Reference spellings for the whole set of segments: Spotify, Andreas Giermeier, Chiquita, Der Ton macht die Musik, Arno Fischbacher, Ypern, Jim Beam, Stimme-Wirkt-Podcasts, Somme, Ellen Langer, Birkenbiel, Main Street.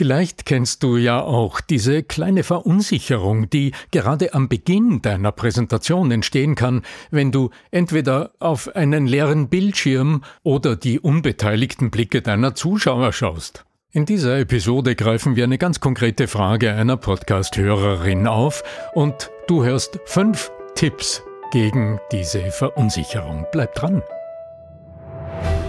Vielleicht kennst du ja auch diese kleine Verunsicherung, die gerade am Beginn deiner Präsentation entstehen kann, wenn du entweder auf einen leeren Bildschirm oder die unbeteiligten Blicke deiner Zuschauer schaust. In dieser Episode greifen wir eine ganz konkrete Frage einer Podcast-Hörerin auf und du hörst 5 Tipps gegen diese Verunsicherung. Bleib dran!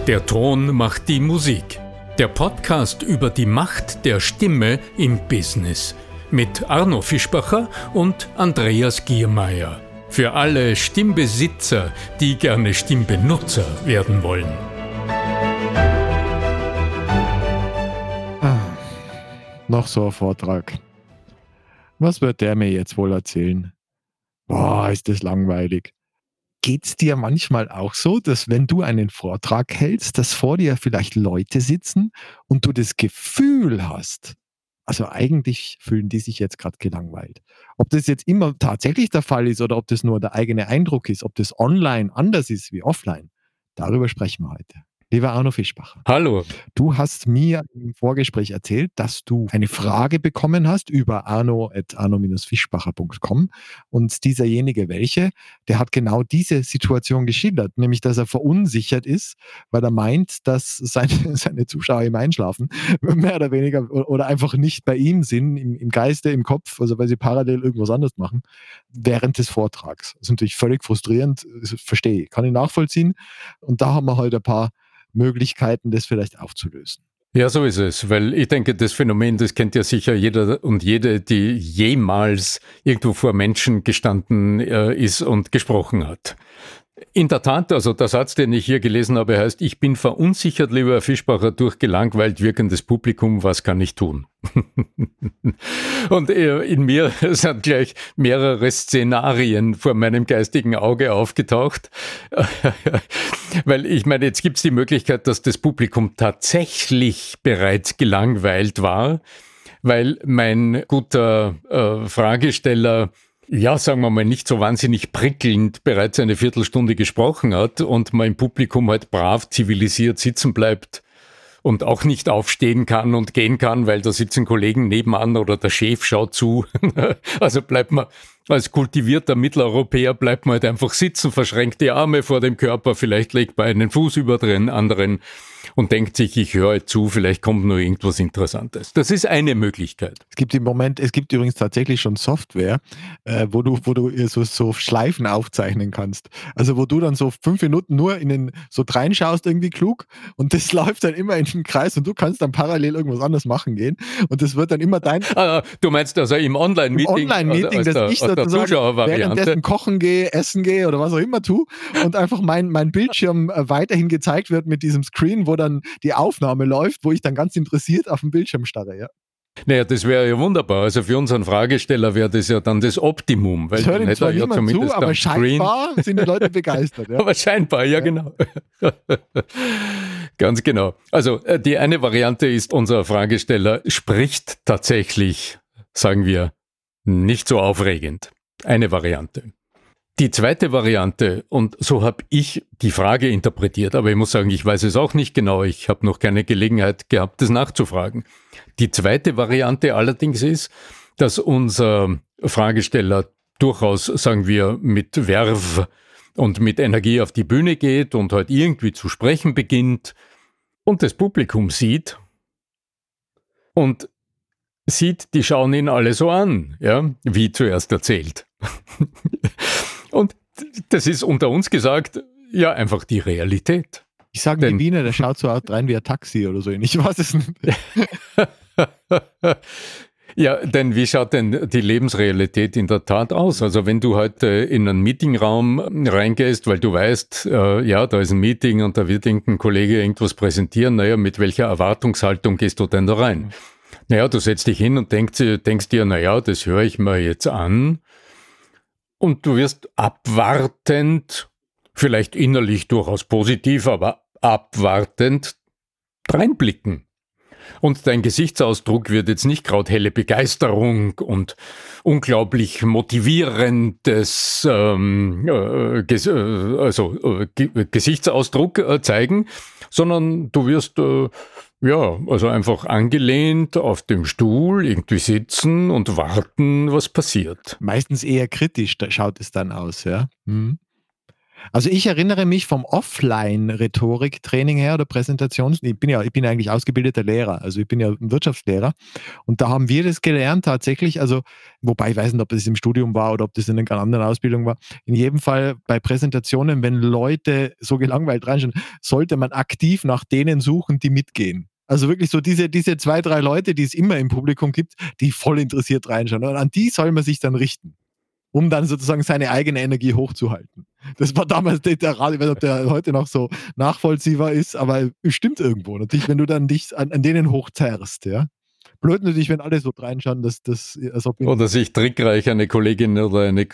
Der Ton macht die Musik. Der Podcast über die Macht der Stimme im Business mit Arno Fischbacher und Andreas Giermeier. Für alle Stimmbesitzer, die gerne Stimmbenutzer werden wollen. Noch so ein Vortrag. Was wird der mir jetzt wohl erzählen? Boah, ist das langweilig. Geht's dir manchmal auch so, dass wenn du einen Vortrag hältst, dass vor dir vielleicht Leute sitzen und du das Gefühl hast, also eigentlich fühlen die sich jetzt gerade gelangweilt. Ob das jetzt immer tatsächlich der Fall ist oder ob das nur der eigene Eindruck ist, ob das online anders ist wie offline, darüber sprechen wir heute. Lieber Arno Fischbacher. Hallo. Du hast mir im Vorgespräch erzählt, dass du eine Frage bekommen hast über arno@arno-fischbacher.com und dieserjenige welche, der hat genau diese Situation geschildert, nämlich dass er verunsichert ist, weil er meint, dass seine Zuschauer im Einschlafen mehr oder weniger oder einfach nicht bei ihm sind, im Geiste, im Kopf, also weil sie parallel irgendwas anderes machen, während des Vortrags. Das ist natürlich völlig frustrierend, verstehe ich, kann ich nachvollziehen und da haben wir heute ein paar Möglichkeiten, das vielleicht aufzulösen. Ja, so ist es, weil ich denke, das Phänomen, das kennt ja sicher jeder und jede, die jemals irgendwo vor Menschen gestanden ist und gesprochen hat. In der Tat, also der Satz, den ich hier gelesen habe, heißt, ich bin verunsichert, lieber Herr Fischbacher, durch gelangweilt wirkendes Publikum, was kann ich tun? Und in mir sind gleich mehrere Szenarien vor meinem geistigen Auge aufgetaucht, weil ich meine, jetzt gibt es die Möglichkeit, dass das Publikum tatsächlich bereits gelangweilt war, weil mein guter Fragesteller, ja, sagen wir mal, nicht so wahnsinnig prickelnd bereits eine Viertelstunde gesprochen hat und mein Publikum halt brav, zivilisiert sitzen bleibt und auch nicht aufstehen kann und gehen kann, weil da sitzen Kollegen nebenan oder der Chef schaut zu. Also bleibt man als kultivierter Mitteleuropäer, bleibt man halt einfach sitzen, verschränkt die Arme vor dem Körper, vielleicht legt man einen Fuß über den anderen und denkt sich, ich höre halt zu, vielleicht kommt nur irgendwas Interessantes. Das ist eine Möglichkeit. Es gibt im Moment, übrigens tatsächlich schon Software, wo du so Schleifen aufzeichnen kannst. Also wo du dann so 5 Minuten nur so reinschaust, irgendwie klug, und das läuft dann immer in den Kreis und du kannst dann parallel irgendwas anderes machen gehen und das wird dann immer dein... Ah, du meinst also im Online-Meeting? Im Online-Meeting, dass ich sozusagen währenddessen kochen gehe, essen gehe oder was auch immer tue und einfach mein Bildschirm weiterhin gezeigt wird mit diesem Screen, wo dann die Aufnahme läuft, wo ich dann ganz interessiert auf den Bildschirm starre, ja. Naja, das wäre ja wunderbar. Also für unseren Fragesteller wäre das ja dann das Optimum. Weil dann hätte er ja zumindest zu, aber scheinbar sind die Leute begeistert. Ja. Aber scheinbar, ja, genau. Ganz genau. Also die eine Variante ist, unser Fragesteller spricht tatsächlich, sagen wir, nicht so aufregend. Eine Variante. Die zweite Variante, und so habe ich die Frage interpretiert, aber ich muss sagen, ich weiß es auch nicht genau, ich habe noch keine Gelegenheit gehabt, das nachzufragen. Die zweite Variante allerdings ist, dass unser Fragesteller durchaus, sagen wir, mit Verve und mit Energie auf die Bühne geht und halt irgendwie zu sprechen beginnt und das Publikum sieht und die schauen ihn alle so an, ja, wie zuerst erzählt. Und das ist unter uns gesagt, ja, einfach die Realität. Ich sage die Wiener, der schaut so rein wie ein Taxi oder so. Ich weiß es nicht. Ja, denn wie schaut denn die Lebensrealität in der Tat aus? Also wenn du heute in einen Meetingraum reingehst, weil du weißt, ja, da ist ein Meeting und da wird irgendein Kollege irgendwas präsentieren, naja, mit welcher Erwartungshaltung gehst du denn da rein? Naja, du setzt dich hin und denkst dir, naja, das höre ich mir jetzt an. Und du wirst abwartend, vielleicht innerlich durchaus positiv, aber abwartend reinblicken. Und dein Gesichtsausdruck wird jetzt nicht gerade helle Begeisterung und unglaublich motivierendes Gesichtsausdruck zeigen, sondern du wirst Ja, also einfach angelehnt auf dem Stuhl, irgendwie sitzen und warten, was passiert. Meistens eher kritisch schaut es dann aus, ja. Mhm. Also ich erinnere mich vom Offline-Rhetoriktraining her oder Präsentations... Ich bin eigentlich ausgebildeter Lehrer, also ich bin ja ein Wirtschaftslehrer und da haben wir das gelernt tatsächlich, also wobei ich weiß nicht, ob das im Studium war oder ob das in einer anderen Ausbildung war. In jedem Fall bei Präsentationen, wenn Leute so gelangweilt reinschauen, sollte man aktiv nach denen suchen, die mitgehen. Also wirklich so diese 2, 3 Leute, die es immer im Publikum gibt, die voll interessiert reinschauen und an die soll man sich dann richten, um dann sozusagen seine eigene Energie hochzuhalten. Das war damals der Rat, ich weiß nicht, ob der heute noch so nachvollziehbar ist, aber stimmt irgendwo natürlich, wenn du dann dich an denen hochzerrst, ja. Blöd natürlich, wenn alle so reinschauen, dass das... Oder sich trickreich eine Kollegin oder einen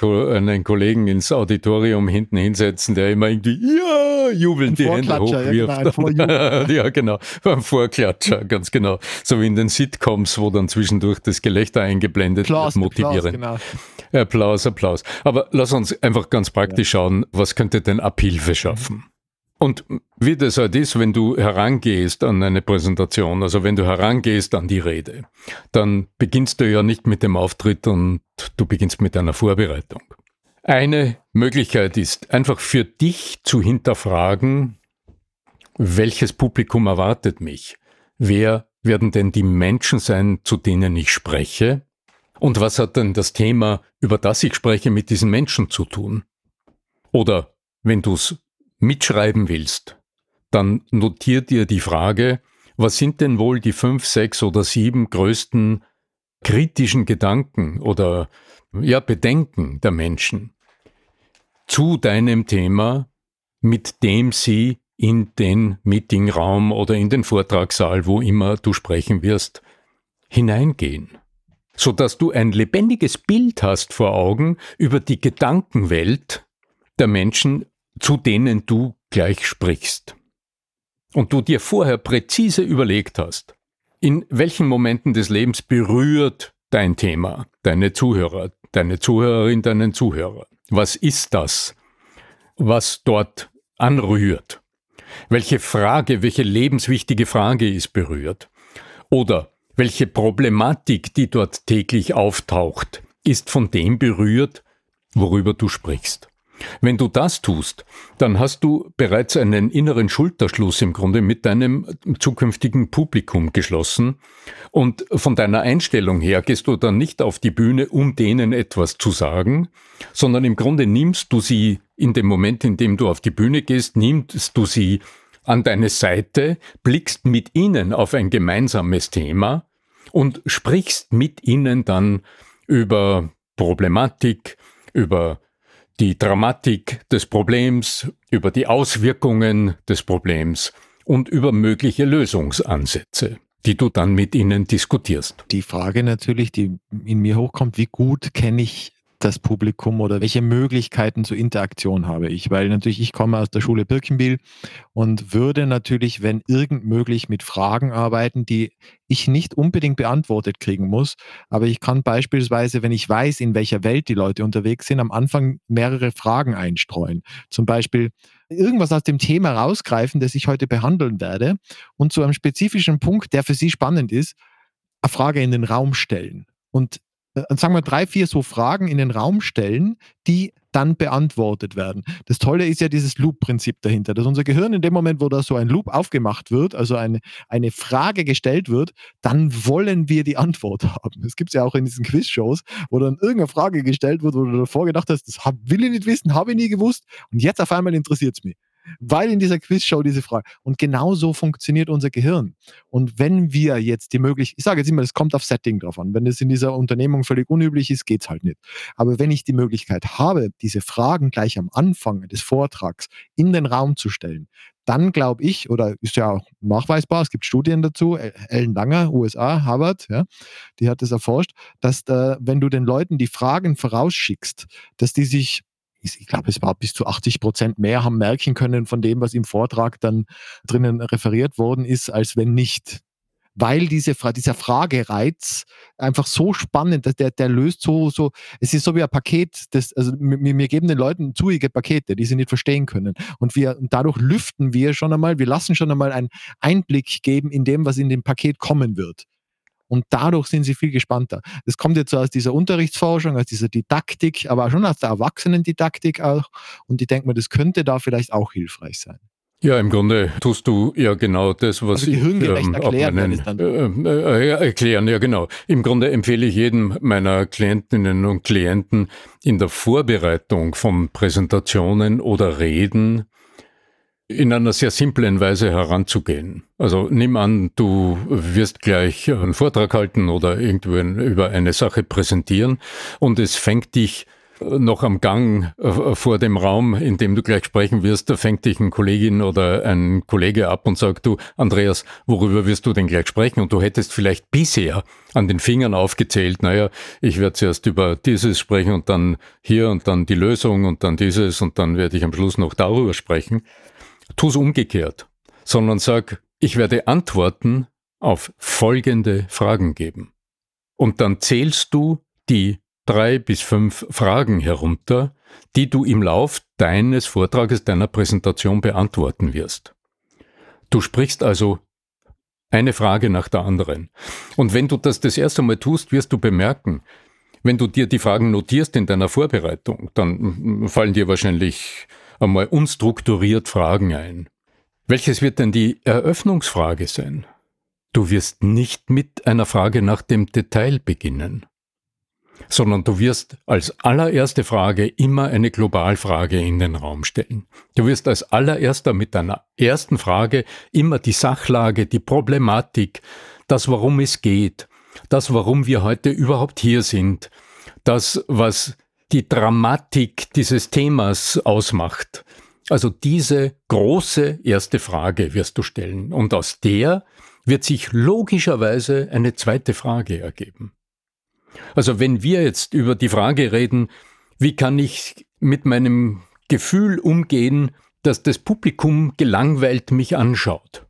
Kollegen ins Auditorium hinten hinsetzen, der immer irgendwie, ja, jubelnd die Hände hochwirft. Ja, genau, beim Vorklatscher, ganz genau. So wie in den Sitcoms, wo dann zwischendurch das Gelächter eingeblendet wird, motivierend. Applaus, genau. Applaus. Aber lass uns einfach ganz praktisch schauen, was könnte denn Abhilfe schaffen? Und wie das halt ist, wenn du herangehst an eine Präsentation, also wenn du herangehst an die Rede, dann beginnst du ja nicht mit dem Auftritt und du beginnst mit einer Vorbereitung. Eine Möglichkeit ist, einfach für dich zu hinterfragen, welches Publikum erwartet mich? Wer werden denn die Menschen sein, zu denen ich spreche? Und was hat denn das Thema, über das ich spreche, mit diesen Menschen zu tun? Oder wenn du es mitschreiben willst, dann notier dir die Frage, was sind denn wohl die 5, 6 oder 7 größten kritischen Gedanken oder Bedenken der Menschen zu deinem Thema, mit dem sie in den Meetingraum oder in den Vortragssaal, wo immer du sprechen wirst, hineingehen, sodass du ein lebendiges Bild hast vor Augen über die Gedankenwelt der Menschen, zu denen du gleich sprichst. Und du dir vorher präzise überlegt hast, in welchen Momenten des Lebens berührt dein Thema, deine Zuhörer, deine Zuhörerin, deinen Zuhörer. Was ist das, was dort anrührt? Welche Frage, welche lebenswichtige Frage ist berührt? Oder welche Problematik, die dort täglich auftaucht, ist von dem berührt, worüber du sprichst? Wenn du das tust, dann hast du bereits einen inneren Schulterschluss im Grunde mit deinem zukünftigen Publikum geschlossen und von deiner Einstellung her gehst du dann nicht auf die Bühne, um denen etwas zu sagen, sondern im Grunde nimmst du sie in dem Moment, in dem du auf die Bühne gehst, nimmst du sie an deine Seite, blickst mit ihnen auf ein gemeinsames Thema und sprichst mit ihnen dann über Problematik, über die Dramatik des Problems, über die Auswirkungen des Problems und über mögliche Lösungsansätze, die du dann mit ihnen diskutierst. Die Frage natürlich, die in mir hochkommt, wie gut kenne ich das Publikum oder welche Möglichkeiten zur Interaktion habe ich? Weil natürlich, ich komme aus der Schule Birkenbiel und würde natürlich, wenn irgend möglich, mit Fragen arbeiten, die ich nicht unbedingt beantwortet kriegen muss. Aber ich kann beispielsweise, wenn ich weiß, in welcher Welt die Leute unterwegs sind, am Anfang mehrere Fragen einstreuen. Zum Beispiel irgendwas aus dem Thema rausgreifen, das ich heute behandeln werde und zu einem spezifischen Punkt, der für Sie spannend ist, eine Frage in den Raum stellen. Und sagen wir 3, 4 so Fragen in den Raum stellen, die dann beantwortet werden. Das Tolle ist ja dieses Loop-Prinzip dahinter, dass unser Gehirn in dem Moment, wo da so ein Loop aufgemacht wird, also eine Frage gestellt wird, dann wollen wir die Antwort haben. Das gibt es ja auch in diesen Quiz-Shows, wo dann irgendeine Frage gestellt wird, wo du davor gedacht hast, das will ich nicht wissen, habe ich nie gewusst und jetzt auf einmal interessiert es mich. Weil in dieser Quizshow diese Frage. Und genau so funktioniert unser Gehirn. Und wenn wir jetzt die Möglichkeit, ich sage jetzt immer, das kommt auf Setting drauf an. Wenn es in dieser Unternehmung völlig unüblich ist, geht es halt nicht. Aber wenn ich die Möglichkeit habe, diese Fragen gleich am Anfang des Vortrags in den Raum zu stellen, dann glaube ich, oder ist ja auch nachweisbar, es gibt Studien dazu, Ellen Langer, USA, Harvard, ja, die hat das erforscht, dass wenn du den Leuten die Fragen vorausschickst, dass die sich, ich glaube, es war bis zu 80% mehr haben merken können von dem, was im Vortrag dann drinnen referiert worden ist, als wenn nicht. weil dieser Fragereiz einfach so spannend, der löst so, es ist so wie ein Paket, wir geben den Leuten zuige Pakete, die sie nicht verstehen können. Und dadurch lüften wir schon einmal, wir lassen schon einmal einen Einblick geben in dem, was in dem Paket kommen wird. Und dadurch sind sie viel gespannter. Das kommt jetzt so aus dieser Unterrichtsforschung, aus dieser Didaktik, aber auch schon aus der Erwachsenendidaktik auch. Und ich denke mal, das könnte da vielleicht auch hilfreich sein. Ja, im Grunde tust du ja genau das, was also gehirngerecht erklären, ja genau. Im Grunde empfehle ich jedem meiner Klientinnen und Klienten in der Vorbereitung von Präsentationen oder Reden in einer sehr simplen Weise heranzugehen. Also nimm an, du wirst gleich einen Vortrag halten oder irgendwo über eine Sache präsentieren und es fängt dich noch am Gang vor dem Raum, in dem du gleich sprechen wirst, da fängt dich eine Kollegin oder ein Kollege ab und sagt, du, Andreas, worüber wirst du denn gleich sprechen? Und du hättest vielleicht bisher an den Fingern aufgezählt, naja, ich werde zuerst über dieses sprechen und dann hier und dann die Lösung und dann dieses und dann werde ich am Schluss noch darüber sprechen. Tu es umgekehrt, sondern sag, ich werde Antworten auf folgende Fragen geben. Und dann zählst du die 3 bis 5 Fragen herunter, die du im Lauf deines Vortrages, deiner Präsentation beantworten wirst. Du sprichst also eine Frage nach der anderen. Und wenn du das erste Mal tust, wirst du bemerken, wenn du dir die Fragen notierst in deiner Vorbereitung, dann fallen dir wahrscheinlich einmal unstrukturiert Fragen ein. Welches wird denn die Eröffnungsfrage sein? Du wirst nicht mit einer Frage nach dem Detail beginnen, sondern du wirst als allererste Frage immer eine Globalfrage in den Raum stellen. Du wirst als allererster mit deiner ersten Frage immer die Sachlage, die Problematik, das, worum es geht, das, warum wir heute überhaupt hier sind, das, was die Dramatik dieses Themas ausmacht. Also diese große erste Frage wirst du stellen und aus der wird sich logischerweise eine zweite Frage ergeben. Also wenn wir jetzt über die Frage reden, wie kann ich mit meinem Gefühl umgehen, dass das Publikum gelangweilt mich anschaut,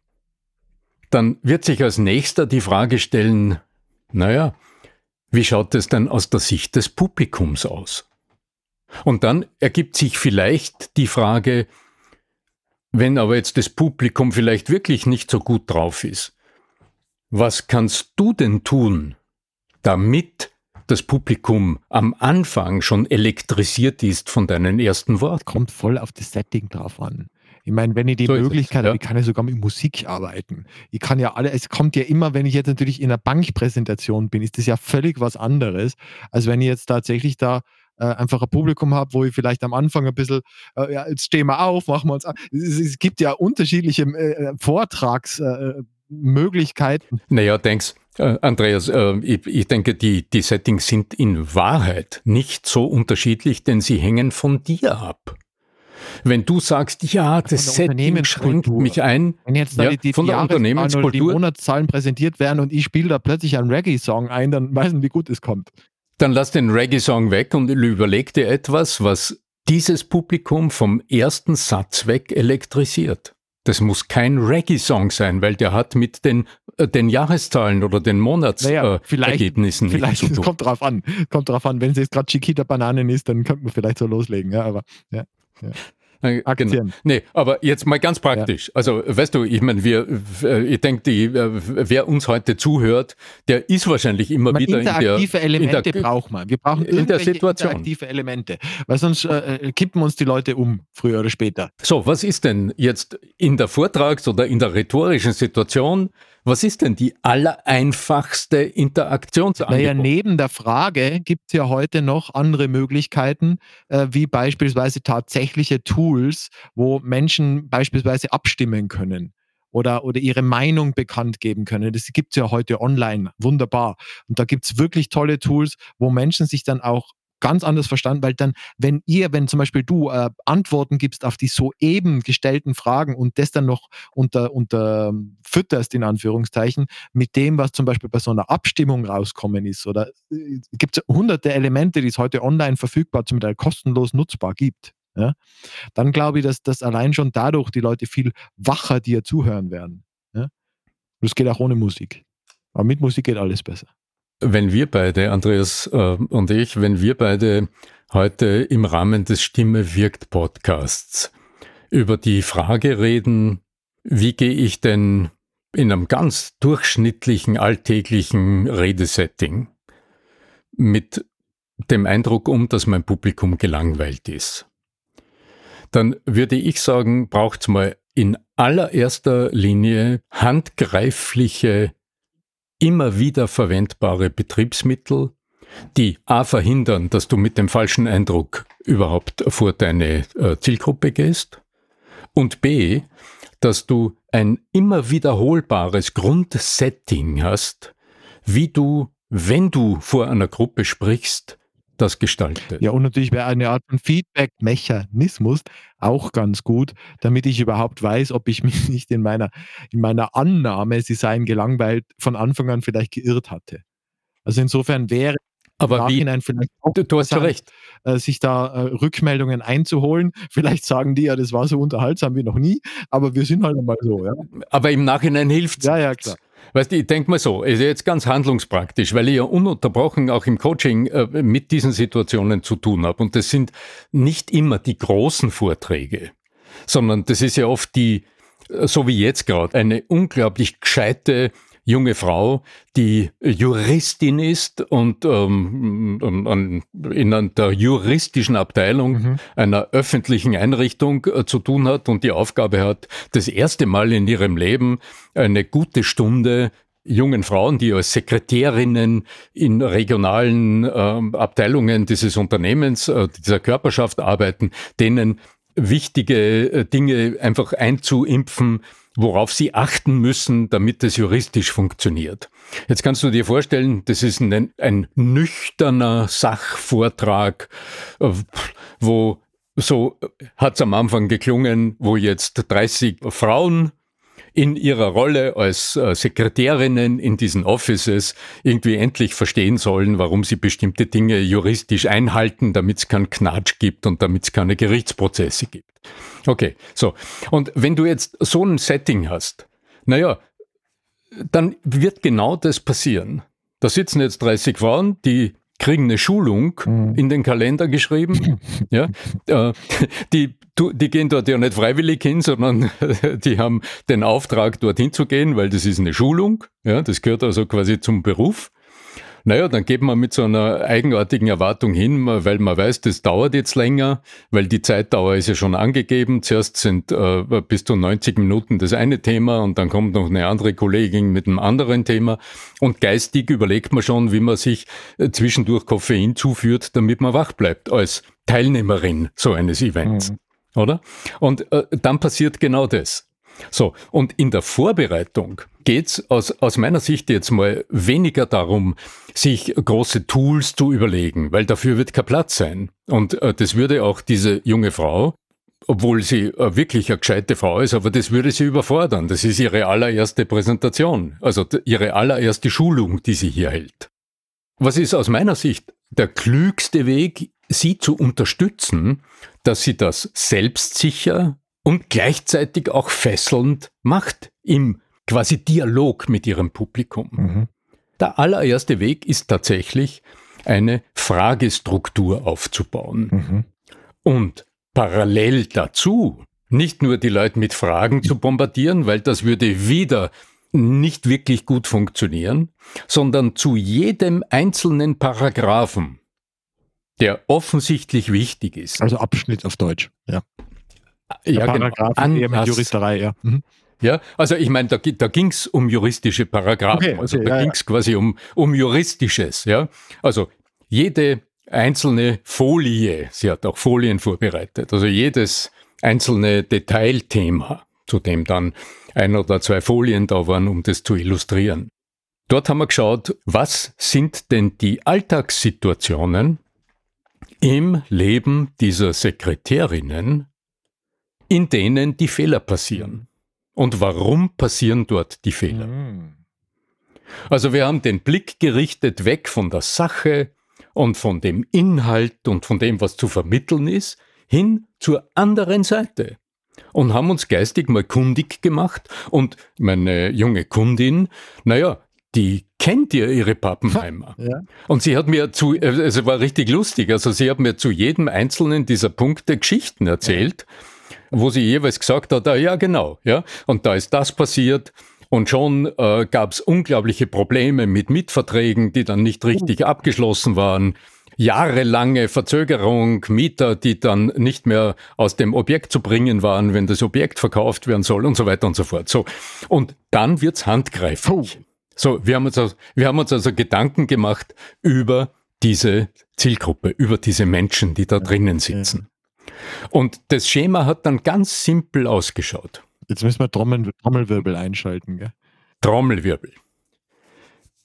dann wird sich als nächster die Frage stellen, naja, wie schaut es denn aus der Sicht des Publikums aus? Und dann ergibt sich vielleicht die Frage, wenn aber jetzt das Publikum vielleicht wirklich nicht so gut drauf ist, was kannst du denn tun, damit das Publikum am Anfang schon elektrisiert ist von deinen ersten Worten? Kommt voll auf das Setting drauf an. Ich meine, wenn ich die Möglichkeit habe, ich kann ja sogar mit Musik arbeiten. Ich kann ja es kommt ja immer, wenn ich jetzt natürlich in einer Bankpräsentation bin, ist das ja völlig was anderes, als wenn ich jetzt tatsächlich da einfach ein Publikum habe, wo ich vielleicht am Anfang ein bisschen, ja, jetzt stehen wir auf, machen wir uns an. Es gibt ja unterschiedliche Vortragsmöglichkeiten. Naja, denkst Andreas, ich denke, die Settings sind in Wahrheit nicht so unterschiedlich, denn sie hängen von dir ab. Wenn du sagst, ja, das Setting schränkt mich ein, wenn jetzt ja, die von der Unternehmenskultur, die Monatszahlen präsentiert werden und ich spiele da plötzlich einen Reggae-Song ein, dann weiß man, wie gut es kommt. Dann lass den Reggae-Song weg und überleg dir etwas, was dieses Publikum vom ersten Satz weg elektrisiert. Das muss kein Reggae-Song sein, weil der hat mit den Jahreszahlen oder den Monatsergebnissen vielleicht zu tun. Kommt drauf an. Wenn es jetzt gerade Chiquita Bananen ist, dann könnte man vielleicht so loslegen. Ja, aber ja. Aktien. Genau. Nee, aber jetzt mal ganz praktisch. Ja. Also, weißt du, ich meine, ich denke, wer uns heute zuhört, der ist wahrscheinlich immer wieder interaktive Elemente braucht man. Wir brauchen irgendwelche interaktive Elemente, weil sonst kippen uns die Leute um, früher oder später. So, was ist denn jetzt in der Vortrags- oder in der rhetorischen Situation, was ist denn die allereinfachste Interaktionsangebote? Naja, neben der Frage gibt es ja heute noch andere Möglichkeiten, wie beispielsweise tatsächliche Tools, wo Menschen beispielsweise abstimmen können oder ihre Meinung bekannt geben können. Das gibt es ja heute online, wunderbar. Und da gibt es wirklich tolle Tools, wo Menschen sich dann auch ganz anders verstanden, weil dann, wenn zum Beispiel du Antworten gibst auf die soeben gestellten Fragen und das dann noch unter fütterst, in Anführungszeichen, mit dem, was zum Beispiel bei so einer Abstimmung rauskommen ist, oder gibt es hunderte Elemente, die es heute online verfügbar, zum Teil kostenlos nutzbar gibt, ja? Dann glaube ich, dass das allein schon dadurch die Leute viel wacher dir zuhören werden. Ja? Das geht auch ohne Musik. Aber mit Musik geht alles besser. Wenn wir beide, Andreas und ich, wenn wir beide heute im Rahmen des Stimme-Wirkt-Podcasts über die Frage reden, wie gehe ich denn in einem ganz durchschnittlichen, alltäglichen Redesetting mit dem Eindruck um, dass mein Publikum gelangweilt ist, dann würde ich sagen, braucht es mal in allererster Linie handgreifliche, immer wieder verwendbare Betriebsmittel, die a. verhindern, dass du mit dem falschen Eindruck überhaupt vor deine Zielgruppe gehst und b. dass du ein immer wiederholbares Grundsetting hast, wie du, wenn du vor einer Gruppe sprichst, das gestaltet. Ja, und natürlich wäre eine Art von Feedback-Mechanismus auch ganz gut, damit ich überhaupt weiß, ob ich mich nicht in meiner Annahme, sie seien gelangweilt, von Anfang an vielleicht geirrt hatte. Also insofern wäre aber im Nachhinein vielleicht auch interessant, sich da Rückmeldungen einzuholen. Vielleicht sagen die ja, das war so unterhaltsam wie noch nie, aber wir sind halt einmal so. Ja. Aber im Nachhinein hilft es. Ja, klar. Weißt du, ich denke mal so, ist jetzt ganz handlungspraktisch, weil ich ja ununterbrochen auch im Coaching mit diesen Situationen zu tun habe. Und das sind nicht immer die großen Vorträge, sondern das ist ja oft die, so wie jetzt gerade, eine unglaublich gescheite junge Frau, die Juristin ist und in der juristischen Abteilung einer öffentlichen Einrichtung zu tun hat und die Aufgabe hat, das erste Mal in ihrem Leben eine gute Stunde jungen Frauen, die als Sekretärinnen in regionalen Abteilungen dieses Unternehmens, dieser Körperschaft arbeiten, denen wichtige Dinge einfach einzuimpfen, worauf sie achten müssen, damit es juristisch funktioniert. Jetzt kannst du dir vorstellen, das ist ein nüchterner Sachvortrag, wo, so hat es am Anfang geklungen, wo jetzt 30 Frauen in ihrer Rolle als Sekretärinnen in diesen Offices irgendwie endlich verstehen sollen, warum sie bestimmte Dinge juristisch einhalten, damit es keinen Knatsch gibt und damit es keine Gerichtsprozesse gibt. Okay, so. Und wenn du jetzt so ein Setting hast, naja, dann wird genau das passieren. Da sitzen jetzt 30 Frauen, die kriegen eine Schulung in den Kalender geschrieben. Ja, die gehen dort ja nicht freiwillig hin, sondern die haben den Auftrag, dorthin zu gehen, weil das ist eine Schulung. Ja, das gehört also quasi zum Beruf. Naja, dann geht man mit so einer eigenartigen Erwartung hin, weil man weiß, das dauert jetzt länger, weil die Zeitdauer ist ja schon angegeben. Zuerst sind bis zu 90 Minuten das eine Thema und dann kommt noch eine andere Kollegin mit einem anderen Thema. Und geistig überlegt man schon, wie man sich zwischendurch Koffein zuführt, damit man wach bleibt als Teilnehmerin so eines Events, oder? Und dann passiert genau das. So, und in der Vorbereitung geht's aus meiner Sicht jetzt mal weniger darum, sich große Tools zu überlegen, weil dafür wird kein Platz sein. Und das würde auch diese junge Frau, obwohl sie wirklich eine gescheite Frau ist, aber das würde sie überfordern. Das ist ihre allererste Präsentation, also ihre allererste Schulung, die sie hier hält. Was ist aus meiner Sicht der klügste Weg, sie zu unterstützen, dass sie das selbstsicher und gleichzeitig auch fesselnd macht im quasi Dialog mit ihrem Publikum. Der allererste Weg ist tatsächlich, eine Fragestruktur aufzubauen. Und parallel dazu nicht nur die Leute mit Fragen zu bombardieren, weil das würde wieder nicht wirklich gut funktionieren, sondern zu jedem einzelnen Paragraphen, der offensichtlich wichtig ist. Also Abschnitt auf Deutsch, ja. Ja, Paragraphen, genau. Eher mit Juristerei, ja. Ja, also ich meine, da ging es um juristische Paragraphen, okay, also da ging es quasi um Juristisches. Ja? Also jede einzelne Folie, sie hat auch Folien vorbereitet, also jedes einzelne Detailthema, zu dem dann ein oder zwei Folien da waren, um das zu illustrieren. Dort haben wir geschaut, was sind denn die Alltagssituationen im Leben dieser Sekretärinnen, in denen die Fehler passieren. Und warum passieren dort die Fehler? Also wir haben den Blick gerichtet weg von der Sache und von dem Inhalt und von dem, was zu vermitteln ist, hin zur anderen Seite. Und haben uns geistig mal kundig gemacht. Und meine junge Kundin, naja, die kennt ja ihre Pappenheimer. Ja. Und sie hat mir also war richtig lustig, also sie hat mir zu jedem einzelnen dieser Punkte Geschichten erzählt, wo sie jeweils gesagt hat, ah, ja genau, ja, und da ist das passiert. Und schon gab es unglaubliche Probleme mit Mietverträgen, die dann nicht richtig abgeschlossen waren. Jahrelange Verzögerung, Mieter, die dann nicht mehr aus dem Objekt zu bringen waren, wenn das Objekt verkauft werden soll und so weiter und so fort. So. Und dann wird's handgreiflich. So, wir haben uns also Gedanken gemacht über diese Zielgruppe, über diese Menschen, die da drinnen sitzen. Und das Schema hat dann ganz simpel ausgeschaut. Jetzt müssen wir Trommelwirbel einschalten. Gell? Trommelwirbel.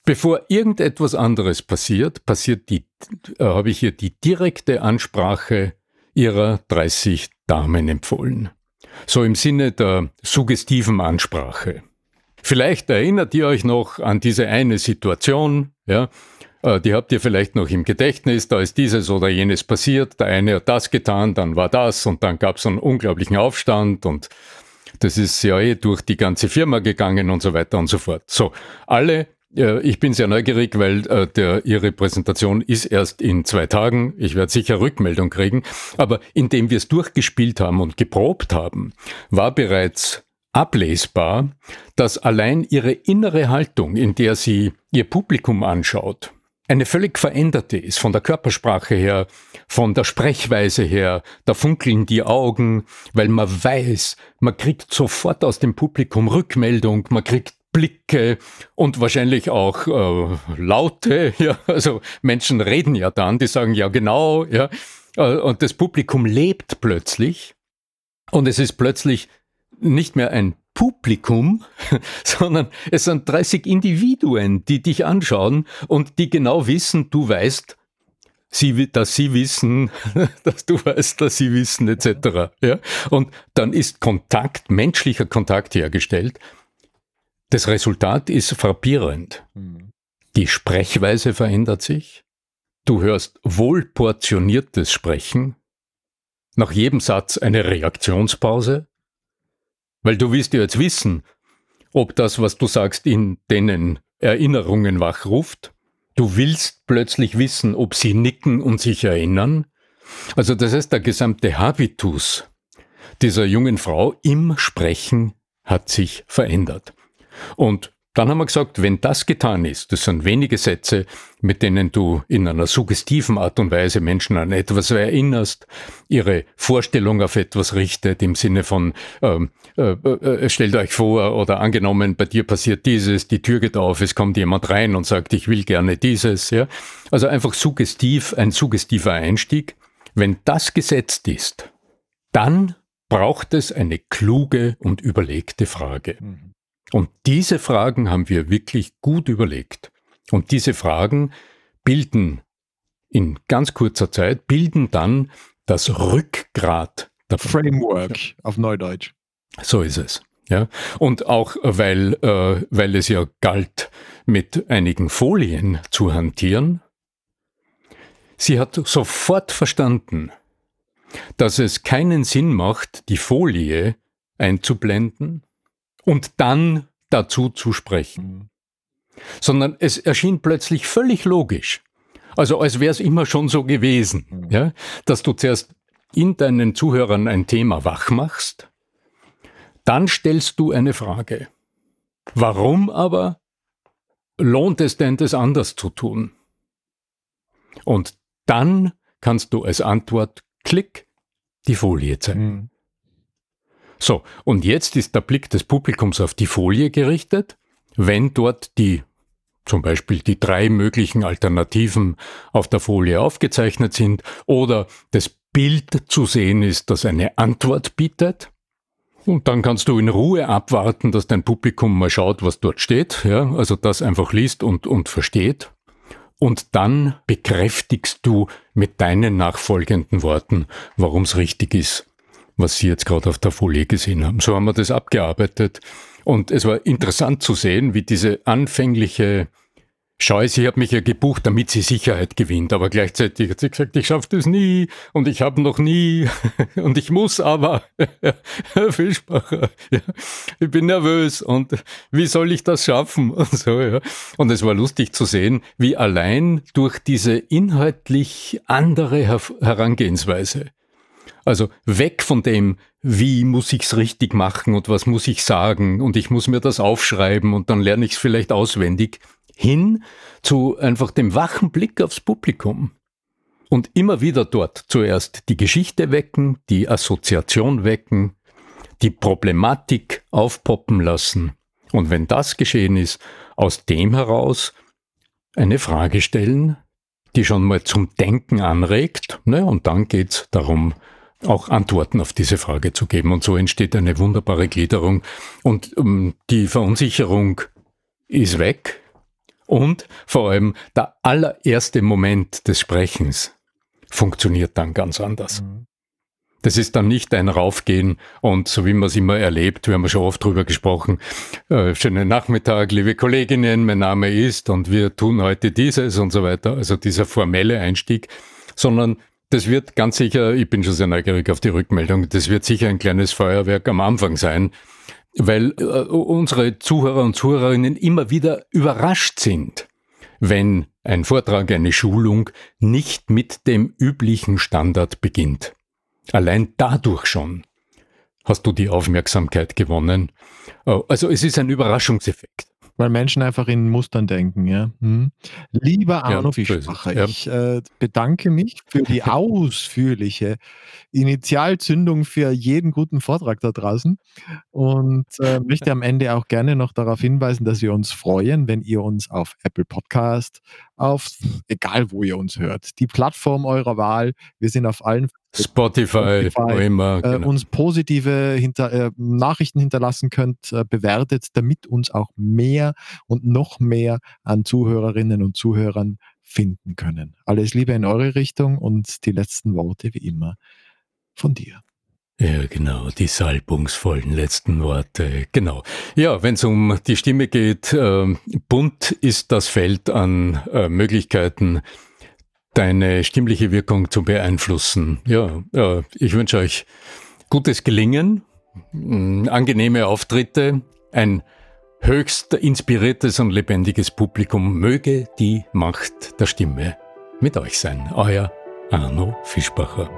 Bevor irgendetwas anderes passiert habe ich hier die direkte Ansprache ihrer 30 Damen empfohlen. So im Sinne der suggestiven Ansprache. Vielleicht erinnert ihr euch noch an diese eine Situation, ja? Die habt ihr vielleicht noch im Gedächtnis, da ist dieses oder jenes passiert, der eine hat das getan, dann war das und dann gab es einen unglaublichen Aufstand und das ist ja durch die ganze Firma gegangen und so weiter und so fort. So, ich bin sehr neugierig, weil Ihre Präsentation ist erst in 2 Tagen. Ich werde sicher Rückmeldung kriegen. Aber indem wir es durchgespielt haben und geprobt haben, war bereits ablesbar, dass allein Ihre innere Haltung, in der Sie Ihr Publikum anschaut, eine völlig veränderte ist, von der Körpersprache her, von der Sprechweise her, da funkeln die Augen, weil man weiß, man kriegt sofort aus dem Publikum Rückmeldung, man kriegt Blicke und wahrscheinlich auch Laute, ja, also Menschen reden ja dann, die sagen ja genau, ja, und das Publikum lebt plötzlich und es ist plötzlich nicht mehr ein Publikum, sondern es sind 30 Individuen, die dich anschauen und die genau wissen, du weißt, dass sie wissen, dass du weißt, dass sie wissen, etc. Ja? Und dann ist Kontakt, menschlicher Kontakt hergestellt. Das Resultat ist frappierend. Die Sprechweise verändert sich. Du hörst wohlportioniertes Sprechen. Nach jedem Satz eine Reaktionspause. Weil du willst ja jetzt wissen, ob das, was du sagst, in denen Erinnerungen wachruft. Du willst plötzlich wissen, ob sie nicken und sich erinnern. Also das heißt, der gesamte Habitus dieser jungen Frau im Sprechen hat sich verändert. Und dann haben wir gesagt, wenn das getan ist, das sind wenige Sätze, mit denen du in einer suggestiven Art und Weise Menschen an etwas erinnerst, ihre Vorstellung auf etwas richtet, im Sinne von, stellt euch vor oder angenommen, bei dir passiert dieses, die Tür geht auf, es kommt jemand rein und sagt, ich will gerne dieses. Ja? Also einfach suggestiv, ein suggestiver Einstieg. Wenn das gesetzt ist, dann braucht es eine kluge und überlegte Frage. Und diese Fragen haben wir wirklich gut überlegt. Und diese Fragen bilden in ganz kurzer Zeit, dann das Rückgrat der Framework auf Neudeutsch. So ist es. Ja. Und auch, weil es ja galt, mit einigen Folien zu hantieren, sie hat sofort verstanden, dass es keinen Sinn macht, die Folie einzublenden, und dann dazu zu sprechen. Sondern es erschien plötzlich völlig logisch. Also als wäre es immer schon so gewesen, ja? Dass du zuerst in deinen Zuhörern ein Thema wach machst, dann stellst du eine Frage. Warum aber lohnt es denn, das anders zu tun? Und dann kannst du als Antwort, klick, die Folie zeigen. Mhm. So, und jetzt ist der Blick des Publikums auf die Folie gerichtet, wenn dort zum Beispiel die 3 möglichen Alternativen auf der Folie aufgezeichnet sind oder das Bild zu sehen ist, das eine Antwort bietet. Und dann kannst du in Ruhe abwarten, dass dein Publikum mal schaut, was dort steht, ja, also das einfach liest und versteht. Und dann bekräftigst du mit deinen nachfolgenden Worten, warum es richtig ist, was Sie jetzt gerade auf der Folie gesehen haben. So haben wir das abgearbeitet. Und es war interessant zu sehen, wie diese anfängliche Schau, sie hat mich ja gebucht, damit sie Sicherheit gewinnt, aber gleichzeitig hat sie gesagt, ich schaffe das nie und ich habe noch nie und ich muss aber, Herr Fischbacher, ja, ich bin nervös und wie soll ich das schaffen? Und so, ja. Und es war lustig zu sehen, wie allein durch diese inhaltlich andere Herangehensweise, also weg von dem, wie muss ich's richtig machen und was muss ich sagen und ich muss mir das aufschreiben und dann lerne ich es vielleicht auswendig, hin zu einfach dem wachen Blick aufs Publikum und immer wieder dort zuerst die Geschichte wecken, die Assoziation wecken, die Problematik aufpoppen lassen und wenn das geschehen ist, aus dem heraus eine Frage stellen, die schon mal zum Denken anregt, ne? Und dann geht's darum, auch Antworten auf diese Frage zu geben und so entsteht eine wunderbare Gliederung und die Verunsicherung ist weg. Und vor allem der allererste Moment des Sprechens funktioniert dann ganz anders. Das ist dann nicht ein Raufgehen und so wie man es immer erlebt, wir haben schon oft drüber gesprochen, schönen Nachmittag, liebe Kolleginnen, mein Name ist und wir tun heute dieses und so weiter, also dieser formelle Einstieg, sondern das wird ganz sicher, ich bin schon sehr neugierig auf die Rückmeldung, das wird sicher ein kleines Feuerwerk am Anfang sein, weil unsere Zuhörer und Zuhörerinnen immer wieder überrascht sind, wenn ein Vortrag, eine Schulung nicht mit dem üblichen Standard beginnt. Allein dadurch schon hast du die Aufmerksamkeit gewonnen. Also es ist ein Überraschungseffekt. Weil Menschen einfach in Mustern denken, ja. Lieber Arno Fischbacher, ich bedanke mich für die ausführliche Initialzündung für jeden guten Vortrag da draußen und möchte am Ende auch gerne noch darauf hinweisen, dass wir uns freuen, wenn ihr uns auf Apple Podcast, auf egal wo ihr uns hört, die Plattform eurer Wahl, wir sind auf allen Spotify, wo immer, genau. Uns positive Nachrichten hinterlassen könnt, bewertet, damit uns auch mehr und noch mehr an Zuhörerinnen und Zuhörern finden können. Alles Liebe in eure Richtung und die letzten Worte wie immer von dir. Ja, genau, die salbungsvollen letzten Worte, genau. Ja, wenn es um die Stimme geht, bunt ist das Feld an Möglichkeiten, deine stimmliche Wirkung zu beeinflussen. Ja, ich wünsche euch gutes Gelingen, angenehme Auftritte, ein höchst inspiriertes und lebendiges Publikum. Möge die Macht der Stimme mit euch sein. Euer Arno Fischbacher.